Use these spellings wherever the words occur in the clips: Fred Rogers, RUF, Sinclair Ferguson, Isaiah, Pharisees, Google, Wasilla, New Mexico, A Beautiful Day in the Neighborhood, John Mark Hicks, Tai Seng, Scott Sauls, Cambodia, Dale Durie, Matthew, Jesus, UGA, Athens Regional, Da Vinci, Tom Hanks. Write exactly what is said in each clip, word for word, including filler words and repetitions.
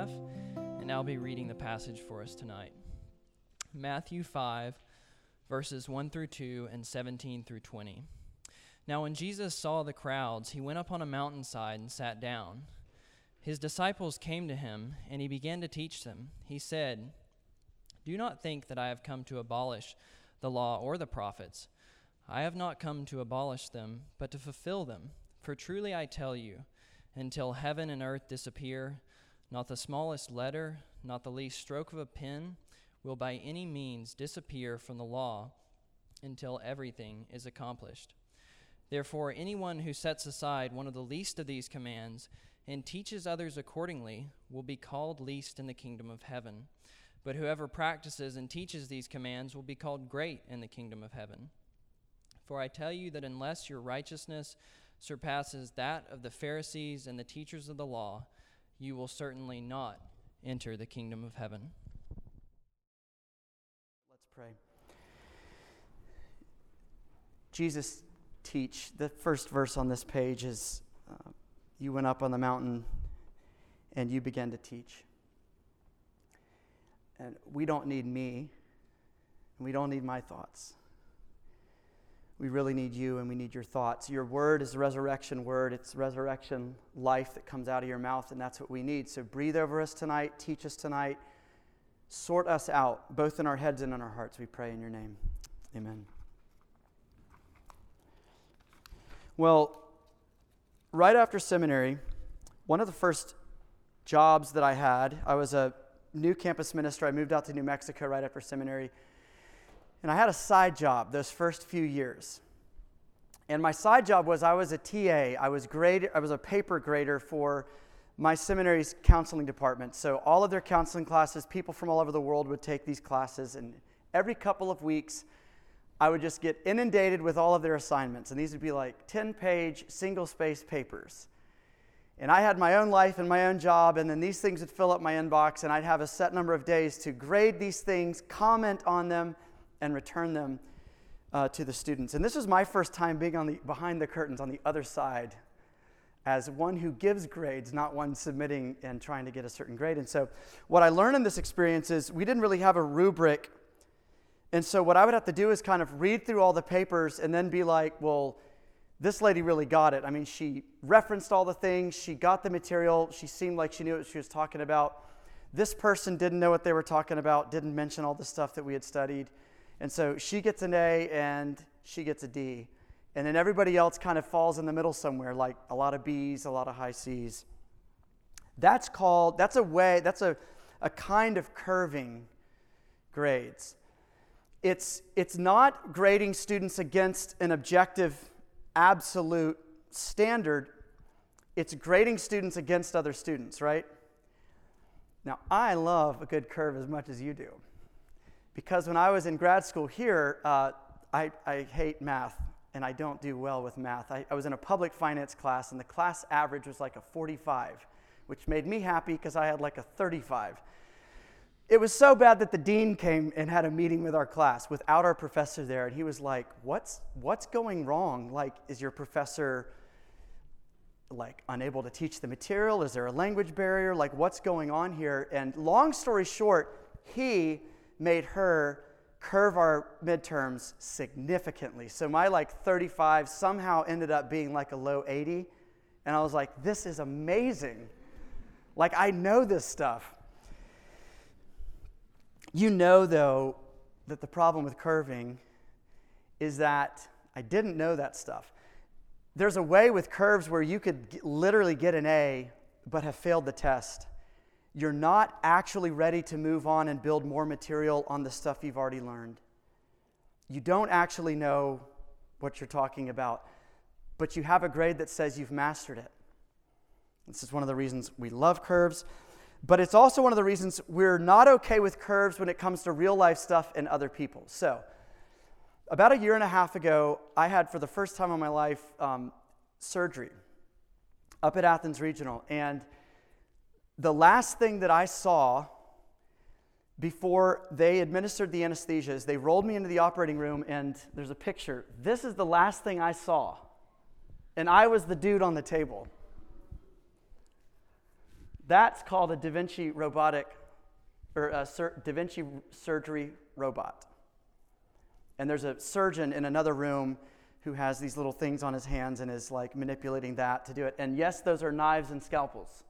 R U F, and I'll be reading the passage for us tonight. Matthew five, verses one through two and seventeen through twenty. Now when Jesus saw the crowds, he went up on a mountainside and sat down. His disciples came to him, and he began to teach them. He said, "Do not think that I have come to abolish the law or the prophets. I have not come to abolish them, but to fulfill them. For truly I tell you, until heaven and earth disappear, not the smallest letter, not the least stroke of a pen, will by any means disappear from the law until everything is accomplished. Therefore, anyone who sets aside one of the least of these commands and teaches others accordingly will be called least in the kingdom of heaven. But whoever practices and teaches these commands will be called great in the kingdom of heaven. For I tell you that unless your righteousness surpasses that of the Pharisees and the teachers of the law, you will certainly not enter the kingdom of heaven." Let's pray. Jesus, teach. The first verse on this page is, uh, you went up on the mountain and you began to teach. And we don't need me, and we don't need my thoughts. We really need you, and we need your thoughts. Your word is the resurrection word. It's resurrection life that comes out of your mouth, and that's what we need. So breathe over us tonight, teach us tonight, sort us out, both in our heads and in our hearts, we pray in your name. Amen. Well, right after seminary, one of the first jobs that I had, I was a new campus minister. I moved out to New Mexico right after seminary, and I had a side job those first few years. And my side job was I was a T A. I was grade. I was a paper grader for my seminary's counseling department. So all of their counseling classes, people from all over the world would take these classes, and every couple of weeks, I would just get inundated with all of their assignments, and these would be like ten-page single-space papers. And I had my own life and my own job, and then these things would fill up my inbox, and I'd have a set number of days to grade these things, comment on them, and return them uh, to the students. And this was my first time being on the behind the curtains on the other side as one who gives grades, not one submitting and trying to get a certain grade. And so what I learned in this experience is we didn't really have a rubric. And so what I would have to do is kind of read through all the papers and then be like, well, this lady really got it. I mean, she referenced all the things. She got the material. She seemed like she knew what she was talking about. This person didn't know what they were talking about, didn't mention all the stuff that we had studied. And so she gets an A and she gets a D. And then everybody else kind of falls in the middle somewhere, like a lot of B's, a lot of high C's. That's called, that's a way, that's a, a kind of curving grades. It's it's not grading students against an objective absolute standard. It's grading students against other students, right? Now, I love a good curve as much as you do, because when I was in grad school here, uh, I, I hate math, and I don't do well with math. I, I was in a public finance class, and the class average was like a forty-five, which made me happy because I had like a thirty-five. It was so bad that the dean came and had a meeting with our class without our professor there, and he was like, what's what's going wrong? Like, is your professor like unable to teach the material? Is there a language barrier? Like, what's going on here? And long story short, he made her curve our midterms significantly. So my like thirty-five somehow ended up being like a low eighty, and I was like, this is amazing. Like, I know this stuff. You know, though, that the problem with curving is that I didn't know that stuff. There's a way with curves where you could g- literally get an A but have failed the test. You're not actually ready to move on and build more material on the stuff you've already learned. You don't actually know what you're talking about, but you have a grade that says you've mastered it. This is one of the reasons we love curves. But it's also one of the reasons we're not okay with curves when it comes to real life stuff and other people. So about a year and a half ago, I had for the first time in my life um, surgery up at Athens Regional. And the last thing that I saw before they administered the anesthesia is they rolled me into the operating room, and there's a picture. This is the last thing I saw. And I was the dude on the table. That's called a Da Vinci robotic, or a sur- Da Vinci surgery robot. And there's a surgeon in another room who has these little things on his hands and is like manipulating that to do it. And yes, those are knives and scalpels.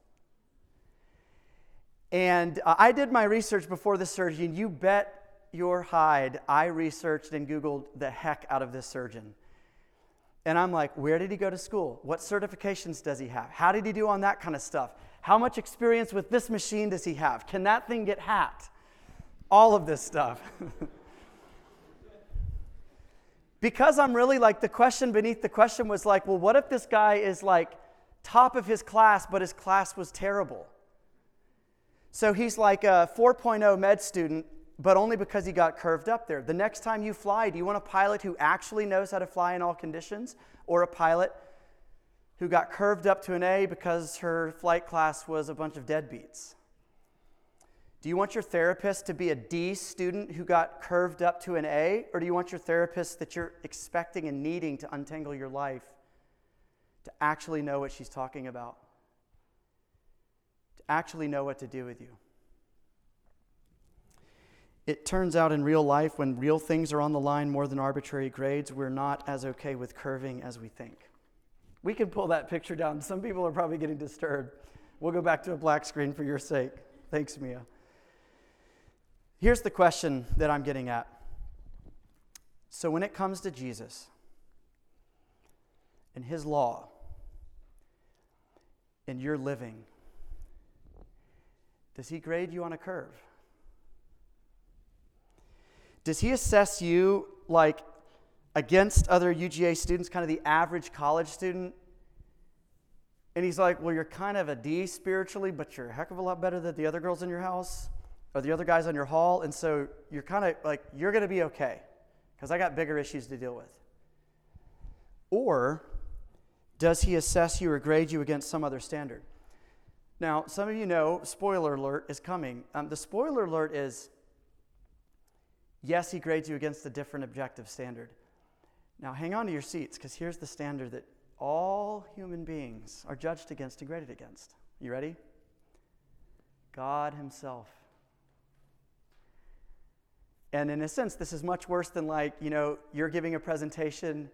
And uh, I did my research before this surgery, and you bet your hide, I researched and Googled the heck out of this surgeon. And I'm like, where did he go to school? What certifications does he have? How did he do on that kind of stuff? How much experience with this machine does he have? Can that thing get hacked? All of this stuff. Because I'm really like, the question beneath the question was like, well, what if this guy is like top of his class, but his class was terrible? So he's like a four point oh med student, but only because he got curved up there. The next time you fly, do you want a pilot who actually knows how to fly in all conditions, or a pilot who got curved up to an A because her flight class was a bunch of deadbeats? Do you want your therapist to be a D student who got curved up to an A, or do you want your therapist that you're expecting and needing to untangle your life to actually know what she's talking about, to actually know what to do with you? It turns out in real life, when real things are on the line more than arbitrary grades, we're not as okay with curving as we think. We can pull that picture down. Some people are probably getting disturbed. We'll go back to a black screen for your sake. Thanks, Mia. Here's the question that I'm getting at. So when it comes to Jesus and his law and your living, does he grade you on a curve? Does he assess you like against other U G A students, kind of the average college student? And he's like, well, you're kind of a D spiritually, but you're a heck of a lot better than the other girls in your house or the other guys on your hall. And so you're kind of like, you're going to be okay because I got bigger issues to deal with. Or does he assess you or grade you against some other standard? Now, some of you know, spoiler alert is coming. Um, the spoiler alert is, yes, he grades you against a different objective standard. Now, hang on to your seats, because here's the standard that all human beings are judged against and graded against. You ready? God himself. And in a sense, this is much worse than like, you know, you're giving a presentation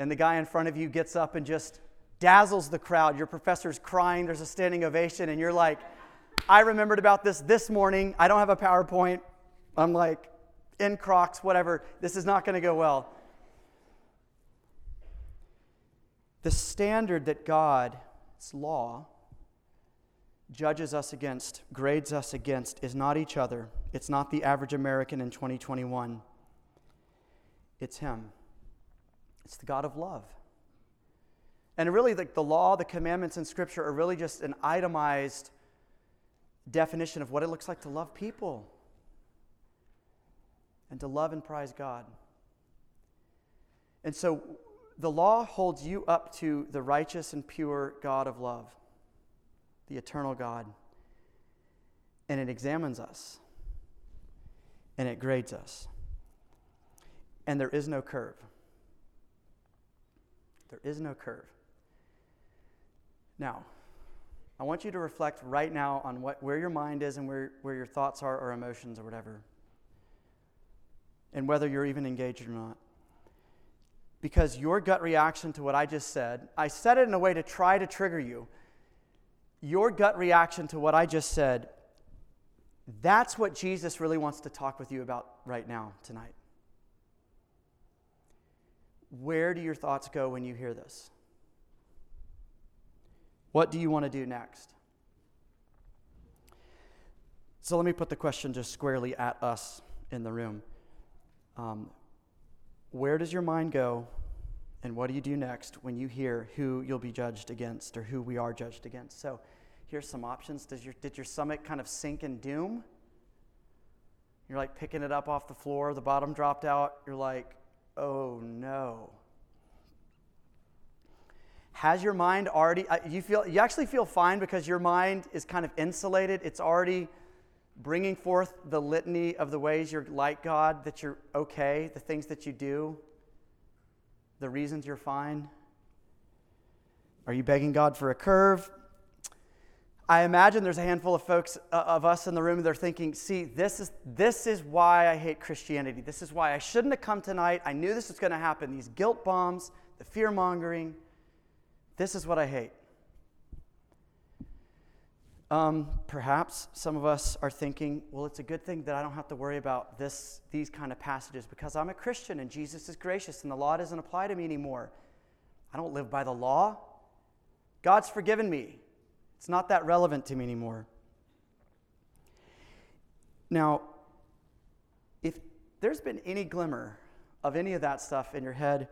and the guy in front of you gets up and just dazzles the crowd. Your professor's crying. There's a standing ovation. And you're like, I remembered about this this morning. I don't have a PowerPoint. I'm like, in Crocs, whatever, this is not going to go well. The standard that God's law judges us against, grades us against, is not each other. It's not the average American in twenty twenty-one. It's him. It's the God of love. And really, like the law, the commandments in Scripture are really just an itemized definition of what it looks like to love people and to love and prize God. And so the law holds you up to the righteous and pure God of love, the eternal God, and it examines us, and it grades us, and there is no curve. There is no curve. Now, I want you to reflect right now on what where your mind is and where, where your thoughts are or emotions or whatever, and whether you're even engaged or not. Because your gut reaction to what I just said, I said it in a way to try to trigger you. Your gut reaction to what I just said, that's what Jesus really wants to talk with you about right now, tonight. Where do your thoughts go when you hear this? What do you want to do next? So let me put the question just squarely at us in the room. Um, where does your mind go, and what do you do next when you hear who you'll be judged against or who we are judged against? So here's some options. Does your, did your stomach kind of sink in doom? You're like picking it up off the floor, the bottom dropped out. You're like, oh no. Has your mind already, uh, you feel, you actually feel fine because your mind is kind of insulated. It's already bringing forth the litany of the ways you're like God, that you're okay, the things that you do, the reasons you're fine. Are you begging God for a curve? I imagine there's a handful of folks uh, of us in the room that are thinking, see, this is this is why I hate Christianity. This is why I shouldn't have come tonight. I knew this was going to happen. These guilt bombs, the fear-mongering, this is what I hate. Um, perhaps some of us are thinking, well, it's a good thing that I don't have to worry about this, these kind of passages because I'm a Christian and Jesus is gracious and the law doesn't apply to me anymore. I don't live by the law. God's forgiven me. It's not that relevant to me anymore. Now, if there's been any glimmer of any of that stuff in your head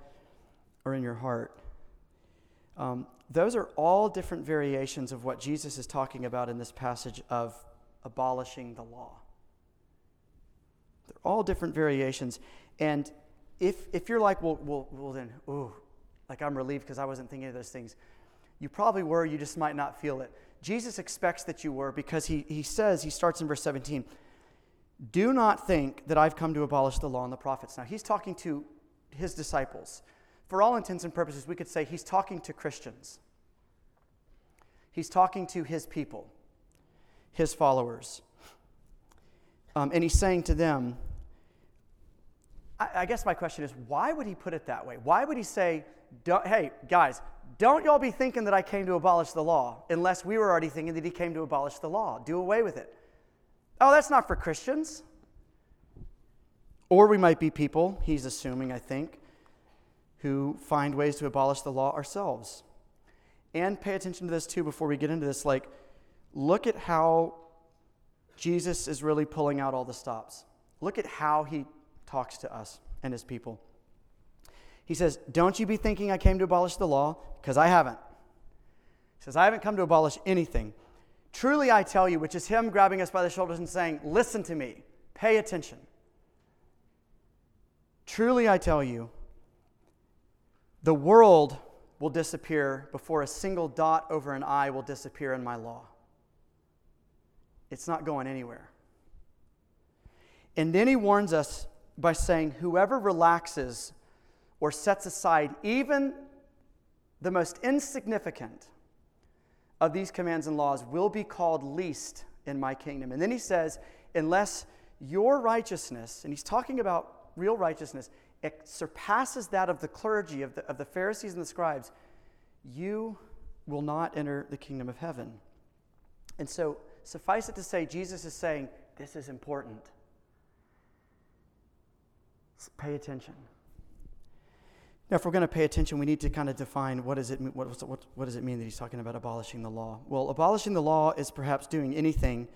or in your heart, um, those are all different variations of what Jesus is talking about in this passage of abolishing the law. They're all different variations. And if if you're like, well, well, well then, ooh, like I'm relieved because I wasn't thinking of those things. You probably were, you just might not feel it. Jesus expects that you were because he, he says, he starts in verse seventeen, do not think that I've come to abolish the law and the prophets. Now he's talking to his disciples. For all intents and purposes, we could say he's talking to Christians. He's talking to his people, his followers. Um, and he's saying to them, I, I guess my question is, why would he put it that way? Why would he say, don't, hey, guys, don't y'all be thinking that I came to abolish the law, unless we were already thinking that he came to abolish the law. Do away with it. Oh, that's not for Christians. Or we might be people, he's assuming, I think, who find ways to abolish the law ourselves. And pay attention to this too before we get into this. Like, look at how Jesus is really pulling out all the stops. Look at how he talks to us and his people. He says, don't you be thinking I came to abolish the law, because I haven't. He says, I haven't come to abolish anything. Truly I tell you, which is him grabbing us by the shoulders and saying, listen to me, pay attention. Truly I tell you, the world will disappear before a single dot over an I will disappear in my law. It's not going anywhere. And then he warns us by saying, whoever relaxes or sets aside even the most insignificant of these commands and laws will be called least in my kingdom. And then he says, unless your righteousness, and he's talking about real righteousness, it surpasses that of the clergy, of the, of the Pharisees and the scribes, you will not enter the kingdom of heaven. And so suffice it to say, Jesus is saying, this is important. Pay attention. Now, if we're going to pay attention, we need to kind of define what, is it, what, what, what does it mean that he's talking about abolishing the law? Well, abolishing the law is perhaps doing anything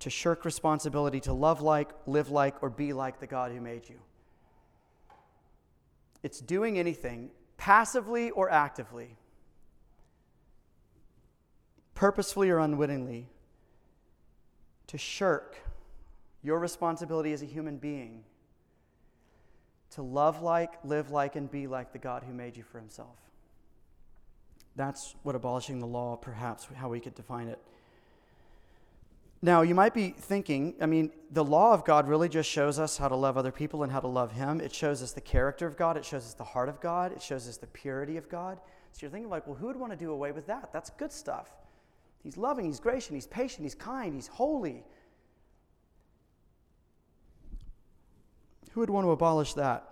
to shirk responsibility to love like, live like, or be like the God who made you. It's doing anything, passively or actively, purposefully or unwittingly, to shirk your responsibility as a human being to love like, live like, and be like the God who made you for himself. That's what abolishing the law, perhaps, how we could define it. Now, you might be thinking, I mean, the law of God really just shows us how to love other people and how to love him. It shows us the character of God. It shows us the heart of God. It shows us the purity of God. So you're thinking like, well, who would want to do away with that? That's good stuff. He's loving, he's gracious, he's patient, he's kind, he's holy. Who would want to abolish that?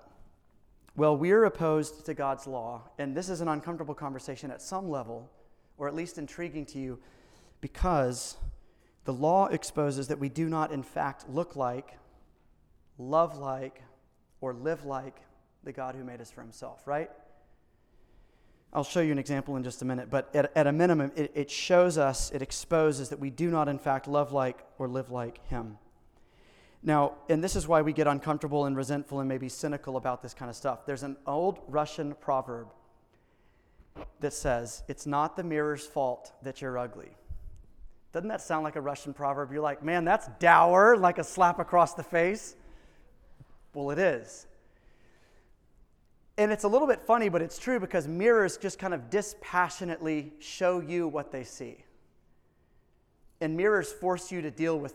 Well, we're opposed to God's law, and this is an uncomfortable conversation at some level, or at least intriguing to you, because the law exposes that we do not, in fact, look like, love like, or live like the God who made us for himself, right? I'll show you an example in just a minute, but at, at a minimum, it, it shows us, it exposes that we do not, in fact, love like or live like him. Now, and this is why we get uncomfortable and resentful and maybe cynical about this kind of stuff. There's an old Russian proverb that says, it's not the mirror's fault that you're ugly. Doesn't that sound like a Russian proverb? You're like, man, that's dour, like a slap across the face. Well, it is. And it's a little bit funny, but it's true because mirrors just kind of dispassionately show you what they see. And mirrors force you to deal with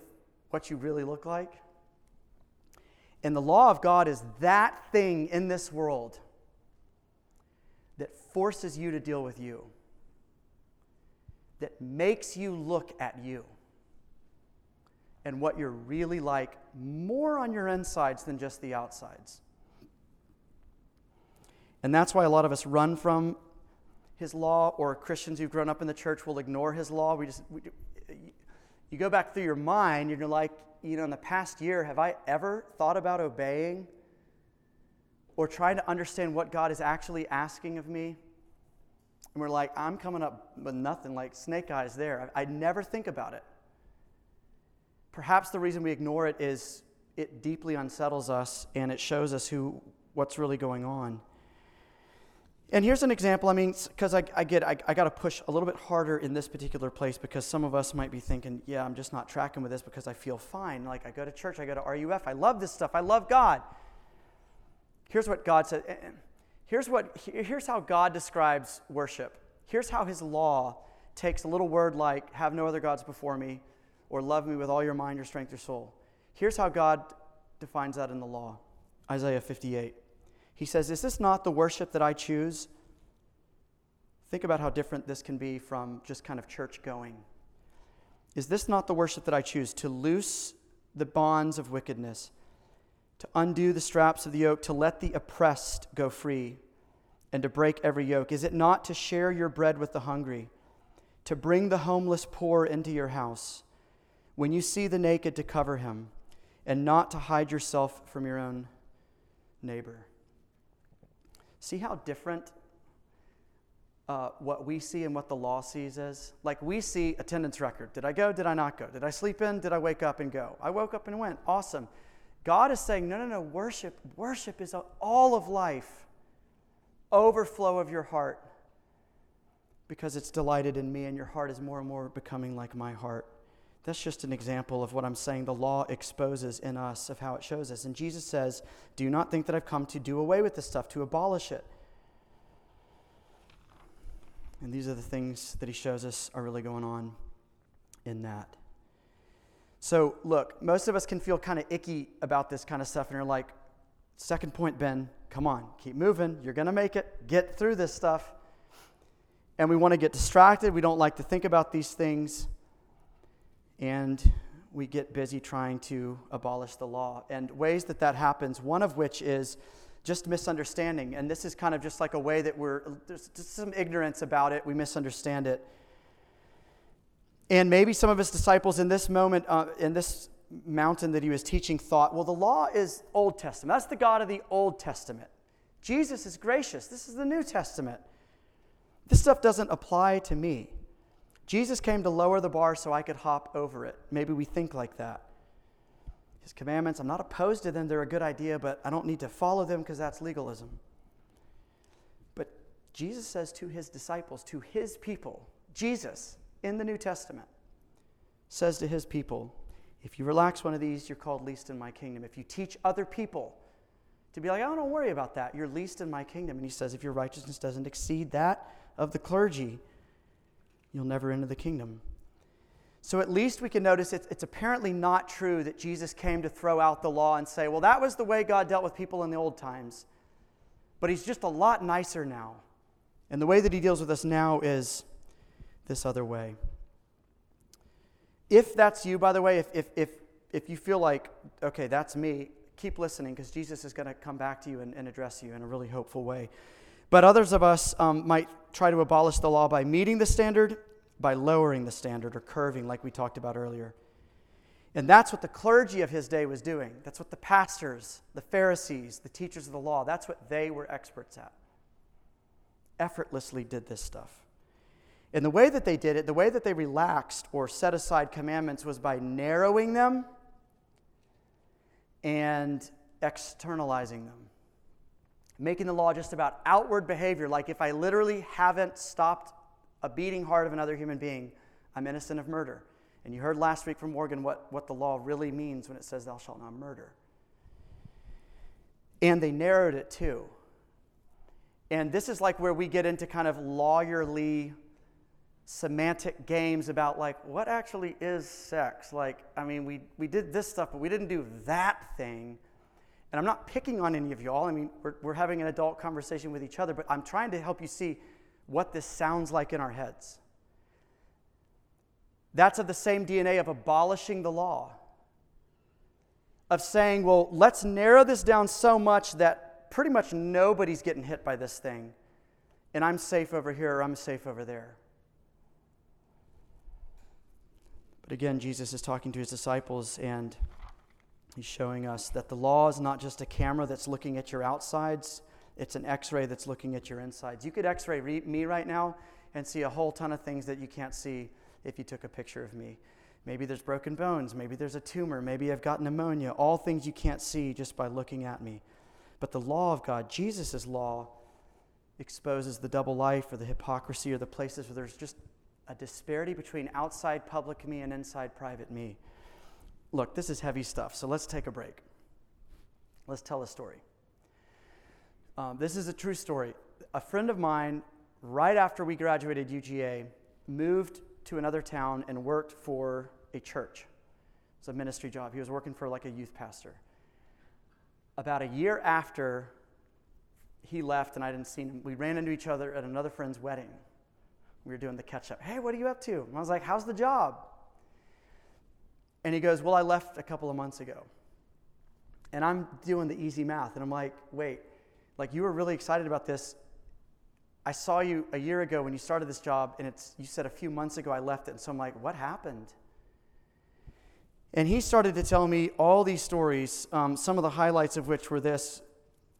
what you really look like. And the law of God is that thing in this world that forces you to deal with you. that makes you look at you and what you're really like more on your insides than just the outsides. And that's why a lot of us run from his law, or Christians who've grown up in the church will ignore his law. We just, we, you go back through your mind and you're like, you know, in the past year, have I ever thought about obeying or trying to understand what God is actually asking of me? And we're like, I'm coming up with nothing, like snake eyes there. I, I never think about it. Perhaps the reason we ignore it is it deeply unsettles us and it shows us who, what's really going on. And here's an example, I mean, because I, I get, I, I got to push a little bit harder in this particular place because some of us might be thinking, yeah, I'm just not tracking with this because I feel fine. Like, I go to church, I go to R U F, I love this stuff, I love God. Here's what God said. Here's what. Here's how God describes worship. Here's how his law takes a little word like, have no other gods before me, or love me with all your mind, your strength, your soul. Here's how God defines that in the law. Isaiah fifty-eight. He says, is this not the worship that I choose? Think about how different this can be from just kind of church going. Is this not the worship that I choose? To loose the bonds of wickedness, to undo the straps of the yoke, to let the oppressed go free, and to break every yoke. Is it not to share your bread with the hungry, to bring the homeless poor into your house, when you see the naked to cover him, and not to hide yourself from your own neighbor? See how different uh, what we see and what the law sees is? Like, we see attendance record. Did I go? Did I not go? Did I sleep in? Did I wake up and go? I woke up and went. Awesome. God is saying, no, no, no, worship. Worship is all of life. Overflow of your heart. Because it's delighted in me and your heart is more and more becoming like my heart. That's just an example of what I'm saying the law exposes in us, of how it shows us. And Jesus says, do not think that I've come to do away with this stuff, to abolish it. And these are the things that he shows us are really going on in that. So look, most of us can feel kind of icky about this kind of stuff, and you're like, second point, Ben, come on, keep moving. You're going to make it. Get through this stuff. And we want to get distracted. We don't like to think about these things. And we get busy trying to abolish the law. And ways that that happens, one of which is just misunderstanding. And this is kind of just like a way that we're, there's just some ignorance about it. We misunderstand it. And maybe some of his disciples in this moment, uh, in this mountain that he was teaching, thought, well, the law is Old Testament. That's the God of the Old Testament. Jesus is gracious. This is the New Testament. This stuff doesn't apply to me. Jesus came to lower the bar so I could hop over it. Maybe we think like that. His commandments, I'm not opposed to them. They're a good idea, but I don't need to follow them because that's legalism. But Jesus says to his disciples, to his people, Jesus in the New Testament says to his people, if you relax one of these, you're called least in my kingdom. If you teach other people to be like, oh, don't worry about that, you're least in my kingdom. And he says, if your righteousness doesn't exceed that of the clergy, you'll never enter the kingdom. So at least we can notice it's, it's apparently not true that Jesus came to throw out the law and say, well, that was the way God dealt with people in the old times, but he's just a lot nicer now. And the way that he deals with us now is this other way. If that's you, by the way, if if if, if you feel like, okay, that's me, keep listening, because Jesus is going to come back to you and, and address you in a really hopeful way. But others of us um, might try to abolish the law by meeting the standard, by lowering the standard, or curving like we talked about earlier. And that's what the clergy of his day was doing. That's what the pastors, the Pharisees, the teachers of the law, that's what they were experts at. Effortlessly did this stuff. And the way that they did it, the way that they relaxed or set aside commandments was by narrowing them and externalizing them. Making the law just about outward behavior, like if I literally haven't stopped a beating heart of another human being, I'm innocent of murder. And you heard last week from Morgan what, what the law really means when it says thou shalt not murder. And they narrowed it too. And this is like where we get into kind of lawyerly semantic games about like what actually is sex. Like, I mean, we we did this stuff, but we didn't do that thing. And I'm not picking on any of y'all. I mean, we're we're having an adult conversation with each other, but I'm trying to help you see what this sounds like in our heads. That's of the same D N A of abolishing the law, of saying, well, let's narrow this down so much that pretty much nobody's getting hit by this thing, and I'm safe over here or I'm safe over there. But again, Jesus is talking to his disciples, and he's showing us that the law is not just a camera that's looking at your outsides, it's an x-ray that's looking at your insides. You could x-ray re- me right now and see a whole ton of things that you can't see if you took a picture of me. Maybe there's broken bones, maybe there's a tumor, maybe I've got pneumonia, all things you can't see just by looking at me. But the law of God, Jesus' law, exposes the double life or the hypocrisy or the places where there's just a disparity between outside public me and inside private me. Look, this is heavy stuff, so let's take a break. Let's tell a story. Um, this is a true story. A friend of mine, right after we graduated U G A, moved to another town and worked for a church. It's a ministry job. He was working for like a youth pastor. About a year after he left and I didn't see him, we ran into each other at another friend's wedding. We were doing the catch-up. Hey, what are you up to? And I was like, how's the job? And he goes, well, I left a couple of months ago. And I'm doing the easy math. And I'm like, wait, like you were really excited about this. I saw you a year ago when you started this job, and it's you said a few months ago I left it. And so I'm like, what happened? And he started to tell me all these stories, um, some of the highlights of which were this.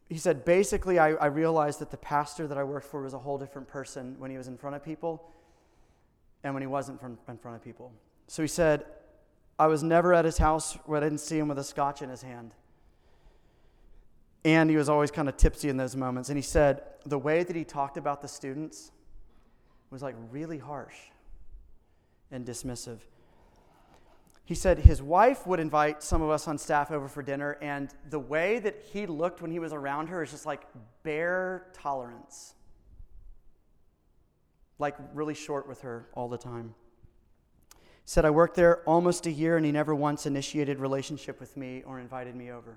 He said, basically, I, I realized that the pastor that I worked for was a whole different person when he was in front of people and when he wasn't from, in front of people. So he said, I was never at his house where I didn't see him with a scotch in his hand. And he was always kind of tipsy in those moments. And he said, the way that he talked about the students was like really harsh and dismissive. He said his wife would invite some of us on staff over for dinner, and the way that he looked when he was around her is just like bare tolerance. Like really short with her all the time. He said, I worked there almost a year, and he never once initiated relationship with me or invited me over.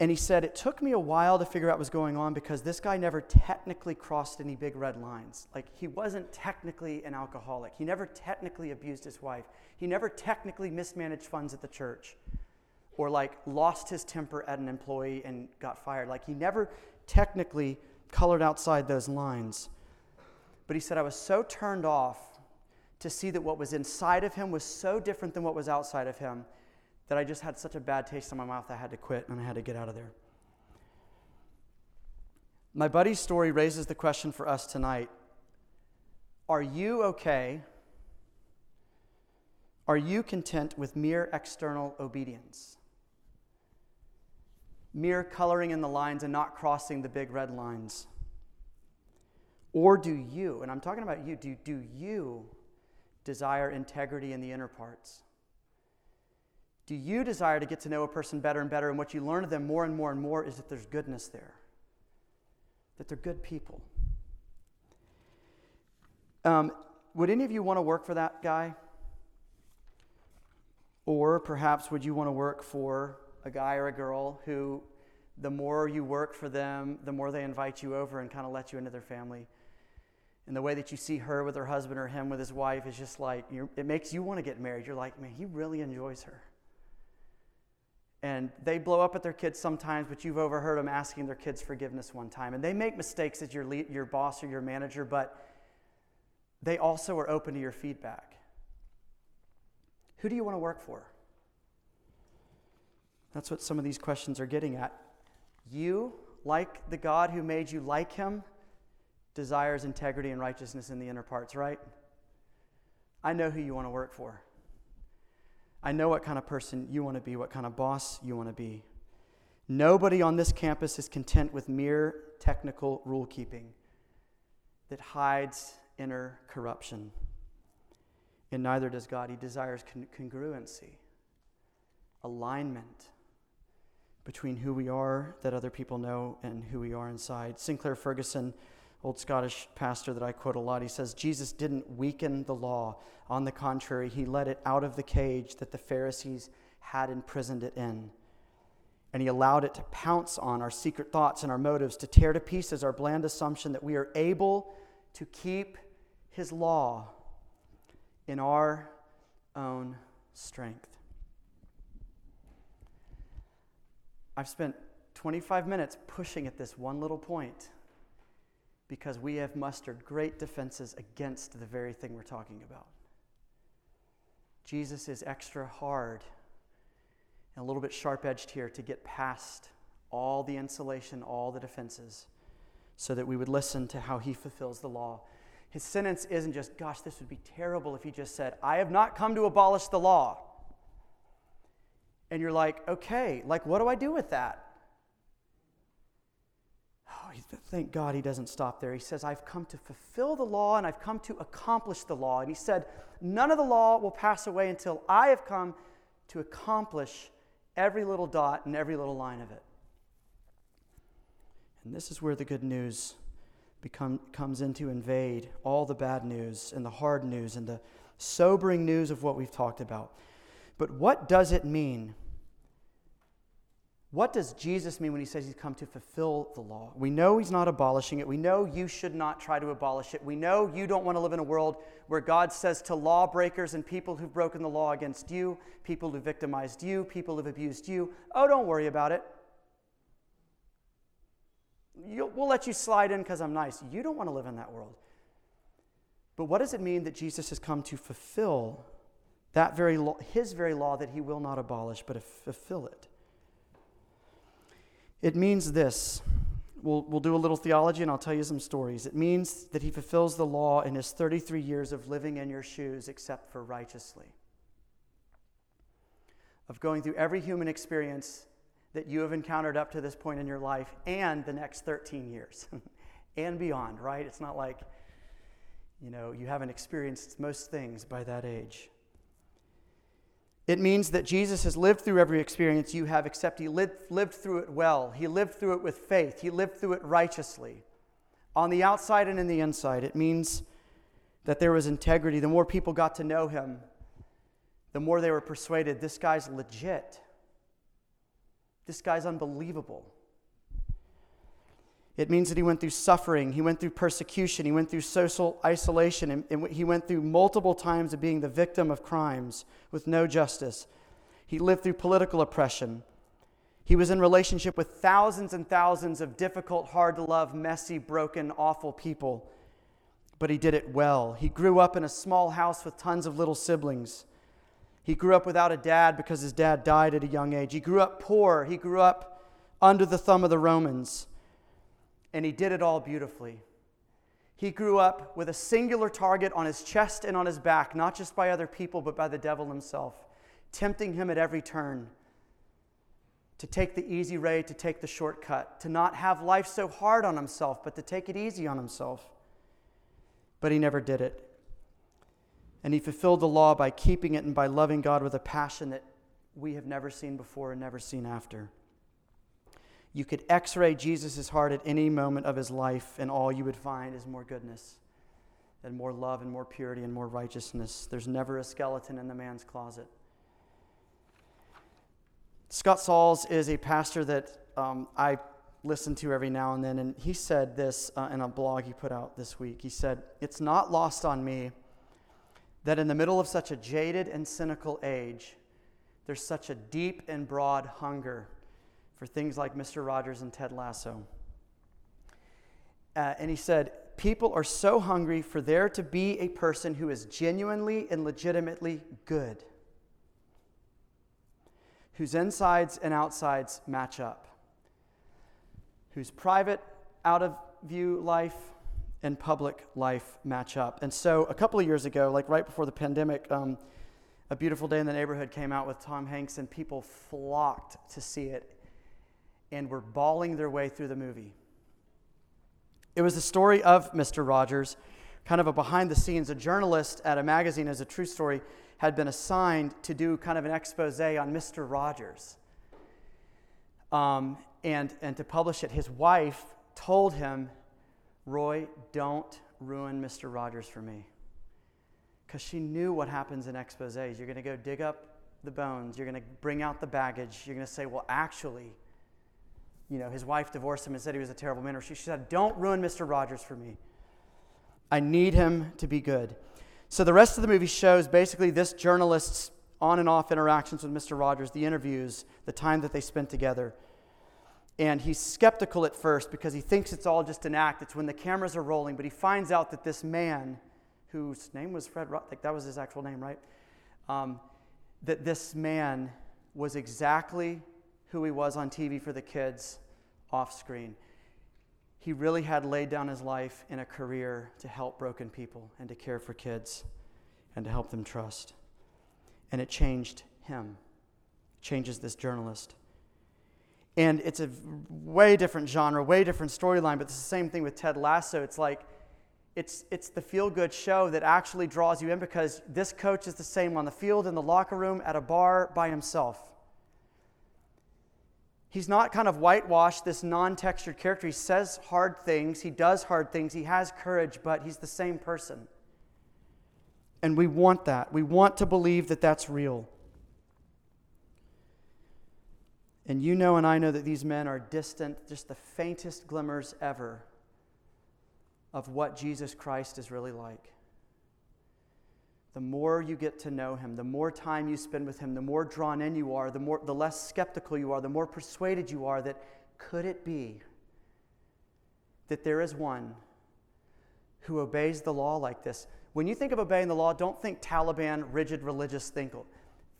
And he said, it took me a while to figure out what was going on because this guy never technically crossed any big red lines. Like, he wasn't technically an alcoholic. He never technically abused his wife. He never technically mismanaged funds at the church or, like, lost his temper at an employee and got fired. Like, he never technically colored outside those lines. But he said, I was so turned off to see that what was inside of him was so different than what was outside of him that I just had such a bad taste in my mouth I had to quit and I had to get out of there. My buddy's story raises the question for us tonight. Are you okay? Are you content with mere external obedience? Mere coloring in the lines and not crossing the big red lines? Or do you, and I'm talking about you, do, do you desire integrity in the inner parts? Do you desire to get to know a person better and better, and what you learn of them more and more and more is that there's goodness there, that they're good people? Um, would any of you want to work for that guy? Or perhaps would you want to work for a guy or a girl who the more you work for them, the more they invite you over and kind of let you into their family? And the way that you see her with her husband or him with his wife is just like, you're, it makes you want to get married. You're like, man, he really enjoys her. And they blow up at their kids sometimes, but you've overheard them asking their kids forgiveness one time. And they make mistakes as your lead, your boss or your manager, but they also are open to your feedback. Who do you want to work for? That's what some of these questions are getting at. You, like the God who made you like him, desires integrity and righteousness in the inner parts, right? I know who you want to work for. I know what kind of person you want to be, what kind of boss you want to be. Nobody on this campus is content with mere technical rule keeping that hides inner corruption. And neither does God. He desires con- congruency, alignment between who we are that other people know and who we are inside. Sinclair Ferguson, old Scottish pastor that I quote a lot, he says, Jesus didn't weaken the law. On the contrary, he let it out of the cage that the Pharisees had imprisoned it in. And he allowed it to pounce on our secret thoughts and our motives, to tear to pieces our bland assumption that we are able to keep his law in our own strength. I've spent twenty-five minutes pushing at this one little point because we have mustered great defenses against the very thing we're talking about. Jesus is extra hard and a little bit sharp-edged here to get past all the insulation, all the defenses, so that we would listen to how he fulfills the law. His sentence isn't just, gosh, this would be terrible if he just said, I have not come to abolish the law. And you're like, okay, like what do I do with that? Oh, thank God he doesn't stop there. He says, I've come to fulfill the law and I've come to accomplish the law. And he said, none of the law will pass away until I have come to accomplish every little dot and every little line of it. And this is where the good news become comes in to invade all the bad news and the hard news and the sobering news of what we've talked about. But what does it mean? What does Jesus mean when he says he's come to fulfill the law? We know he's not abolishing it. We know you should not try to abolish it. We know you don't want to live in a world where God says to lawbreakers and people who've broken the law against you, people who victimized you, people who've abused you, oh, don't worry about it. You'll, we'll let you slide in because I'm nice. You don't want to live in that world. But what does it mean that Jesus has come to fulfill that very law, his very law that he will not abolish, but fulfill it? It means this. We'll, we'll do a little theology and I'll tell you some stories. It means that he fulfills the law in his thirty-three years of living in your shoes except for righteously. Of going through every human experience that you have encountered up to this point in your life and the next thirteen years and beyond, right? It's not like, you know, you haven't experienced most things by that age. It means that Jesus has lived through every experience you have, except he lived, lived through it well. He lived through it with faith. He lived through it righteously, on the outside and in the inside. It means that there was integrity. The more people got to know him, the more they were persuaded, this guy's legit. This guy's unbelievable. It means that he went through suffering. He went through persecution. He went through social isolation. And, and he went through multiple times of being the victim of crimes with no justice. He lived through political oppression. He was in relationship with thousands and thousands of difficult, hard-to-love, messy, broken, awful people. But he did it well. He grew up in a small house with tons of little siblings. He grew up without a dad because his dad died at a young age. He grew up poor. He grew up under the thumb of the Romans. And he did it all beautifully. He grew up with a singular target on his chest and on his back, not just by other people, but by the devil himself, tempting him at every turn to take the easy way, to take the shortcut, to not have life so hard on himself, but to take it easy on himself. But he never did it. And he fulfilled the law by keeping it and by loving God with a passion that we have never seen before and never seen after. You could x-ray Jesus' heart at any moment of his life, and all you would find is more goodness and more love and more purity and more righteousness. There's never a skeleton in the man's closet. Scott Sauls is a pastor that um, I listen to every now and then, and he said this uh, in a blog he put out this week. He said, "It's not lost on me that in the middle of such a jaded and cynical age, there's such a deep and broad hunger for things like Mister Rogers and Ted Lasso." Uh, and he said, people are so hungry for there to be a person who is genuinely and legitimately good, whose insides and outsides match up, whose private, out-of-view life and public life match up. And so a couple of years ago, like right before the pandemic, um, A Beautiful Day in the Neighborhood came out with Tom Hanks, and people flocked to see it and were bawling their way through the movie. It was the story of Mister Rogers, kind of a behind the scenes. A journalist at a magazine, as a true story, had been assigned to do kind of an expose on Mister Rogers. Um, and, and to publish it, his wife told him, "Roy, don't ruin Mister Rogers for me." Because she knew what happens in exposés. You're going to go dig up the bones. You're going to bring out the baggage. You're going to say, well, actually, you know, his wife divorced him and said he was a terrible man. She, she said, don't ruin Mister Rogers for me. I need him to be good. So the rest of the movie shows basically this journalist's on and off interactions with Mister Rogers, the interviews, the time that they spent together. And he's skeptical at first because he thinks it's all just an act. It's when the cameras are rolling, but he finds out that this man, whose name was Fred Rogers, like that was his actual name, right? Um, that this man was exactly who he was on T V for the kids off screen. He really had laid down his life in a career to help broken people and to care for kids and to help them trust. And it changed him, changes this journalist. And it's a way different genre, way different storyline, but it's the same thing with Ted Lasso. It's like, it's it's the feel-good show that actually draws you in because this coach is the same on the field, in the locker room, at a bar, by himself. He's not kind of whitewashed, this non-textured character. He says hard things, he does hard things, he has courage, but he's the same person. And we want that. We want to believe that that's real. And you know and I know that these men are distant, just the faintest glimmers ever of what Jesus Christ is really like. The more you get to know him, the more time you spend with him, the more drawn in you are, the more, the less skeptical you are, the more persuaded you are that could it be that there is one who obeys the law like this? When you think of obeying the law, don't think Taliban, rigid, religious thinker.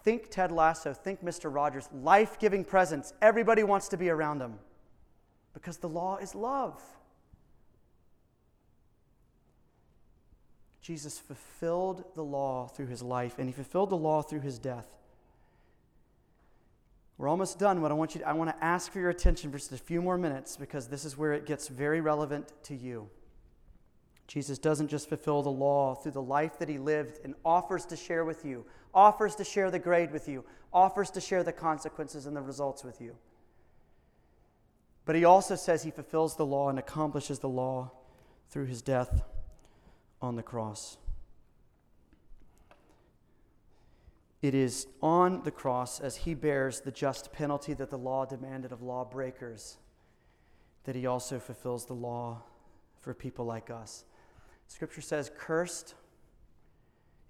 Think Ted Lasso, think Mister Rogers, life-giving presence. Everybody wants to be around him because the law is love. Jesus fulfilled the law through his life, and he fulfilled the law through his death. We're almost done. What I want you to, I want to ask for your attention for just a few more minutes because this is where it gets very relevant to you. Jesus doesn't just fulfill the law through the life that he lived and offers to share with you, offers to share the grade with you, offers to share the consequences and the results with you. But he also says he fulfills the law and accomplishes the law through his death on the cross. It is on the cross as he bears the just penalty that the law demanded of lawbreakers that he also fulfills the law for people like us. Scripture says, cursed,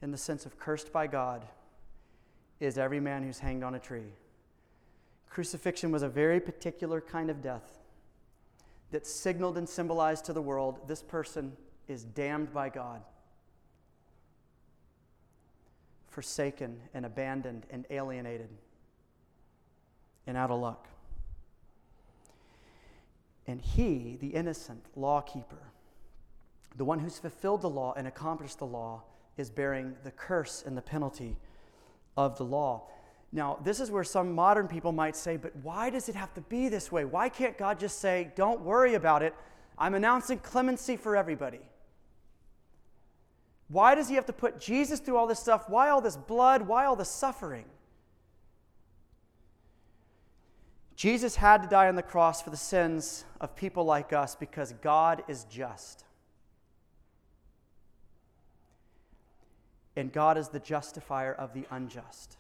in the sense of cursed by God, is every man who's hanged on a tree. Crucifixion was a very particular kind of death that signaled and symbolized to the world, this person is damned by God, forsaken and abandoned and alienated and out of luck. And he, the innocent law keeper, the one who's fulfilled the law and accomplished the law, is bearing the curse and the penalty of the law. Now, this is where some modern people might say, but why does it have to be this way? Why can't God just say, don't worry about it? I'm announcing clemency for everybody. Why does he have to put Jesus through all this stuff? Why all this blood? Why all the suffering? Jesus had to die on the cross for the sins of people like us because God is just. And God is the justifier of the unjust.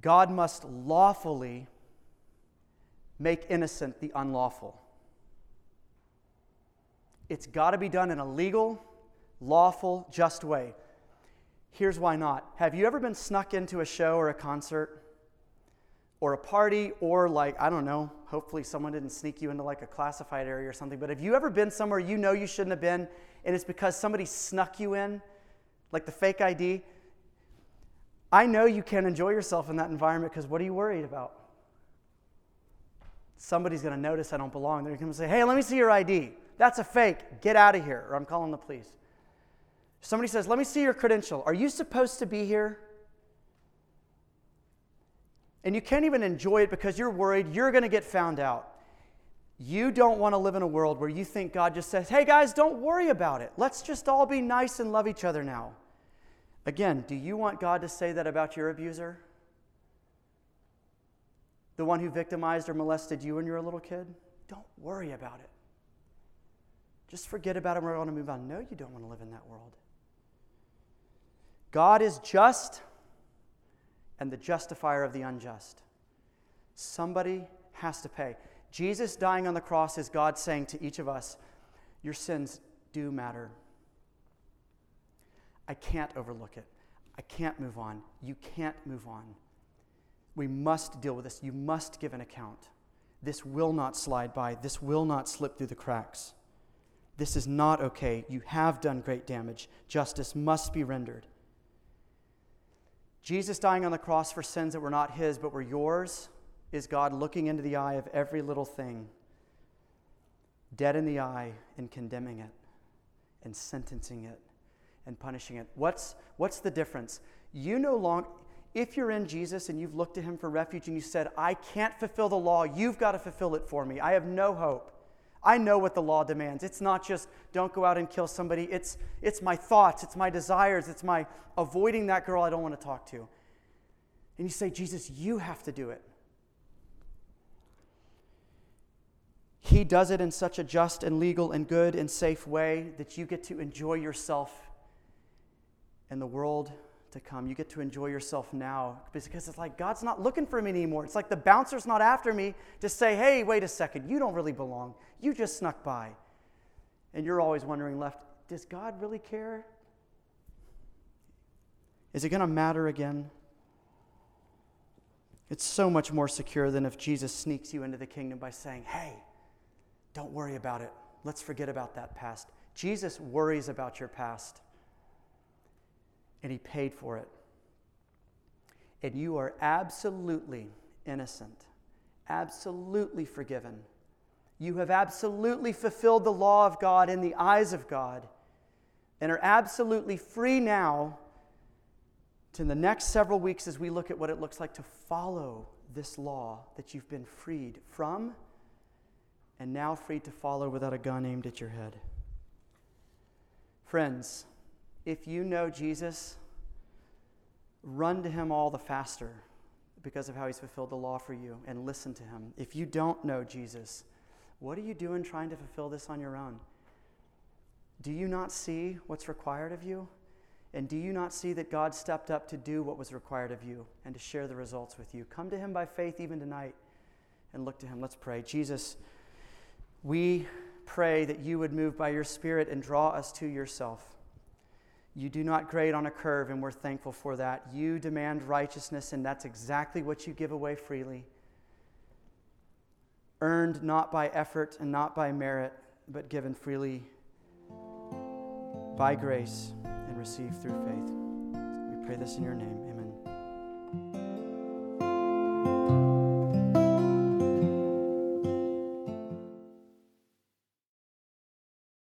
God must lawfully make innocent the unlawful. It's got to be done in a legal, lawful, just way. Here's why not. Have you ever been snuck into a show or a concert? Or a party, or like, I don't know, hopefully someone didn't sneak you into like a classified area or something, but have you ever been somewhere you know you shouldn't have been, and it's because somebody snuck you in, like the fake I D? I know you can't enjoy yourself in that environment because what are you worried about? Somebody's gonna notice I don't belong. They're gonna say, hey, let me see your I D. That's a fake, get out of here, or I'm calling the police. Somebody says, let me see your credential. Are you supposed to be here? And you can't even enjoy it because you're worried you're going to get found out. You don't want to live in a world where you think God just says, hey guys, don't worry about it. Let's just all be nice and love each other now. Again, do you want God to say that about your abuser? The one who victimized or molested you when you were a little kid? Don't worry about it. Just forget about it. We're going to move on. No, you don't want to live in that world. God is just and the justifier of the unjust. Somebody has to pay. Jesus dying on the cross is God saying to each of us, Your sins do matter. I can't overlook it. I can't move on. You can't move on. We must deal with this. You must give an account. This will not slide by. This will not slip through the cracks. This is not okay. You have done great damage. Justice must be rendered. Jesus dying on the cross for sins that were not his but were yours is God looking into the eye of every little thing, dead in the eye, and condemning it and sentencing it and punishing it. What's, what's the difference? You no longer... If you're in Jesus and you've looked to him for refuge and you said, I can't fulfill the law, you've got to fulfill it for me. I have no hope. I know what the law demands. It's not just don't go out and kill somebody. It's, it's my thoughts. It's my desires. It's my avoiding that girl I don't want to talk to. And you say, Jesus, you have to do it. He does it in such a just and legal and good and safe way that you get to enjoy yourself and the world to come. You get to enjoy yourself now because it's like God's not looking for me anymore. It's like the bouncer's not after me to say, hey, wait a second, you don't really belong. You just snuck by. And you're always wondering left, does God really care? Is it going to matter again? It's so much more secure than if Jesus sneaks you into the kingdom by saying, hey, don't worry about it. Let's forget about that past. Jesus worries about your past. And he paid for it. And you are absolutely innocent, absolutely forgiven. You have absolutely fulfilled the law of God in the eyes of God and are absolutely free now to in the next several weeks as we look at what it looks like to follow this law that you've been freed from and now free to follow without a gun aimed at your head. Friends, if you know Jesus, run to him all the faster because of how he's fulfilled the law for you and listen to him. If you don't know Jesus, what are you doing trying to fulfill this on your own? Do you not see what's required of you? And do you not see that God stepped up to do what was required of you and to share the results with you? Come to him by faith even tonight and look to him. Let's pray. Jesus, we pray that you would move by your Spirit and draw us to yourself. You do not grade on a curve, and we're thankful for that. You demand righteousness, and that's exactly what you give away freely. Earned not by effort and not by merit, but given freely by grace and received through faith. We pray this in your name. Amen.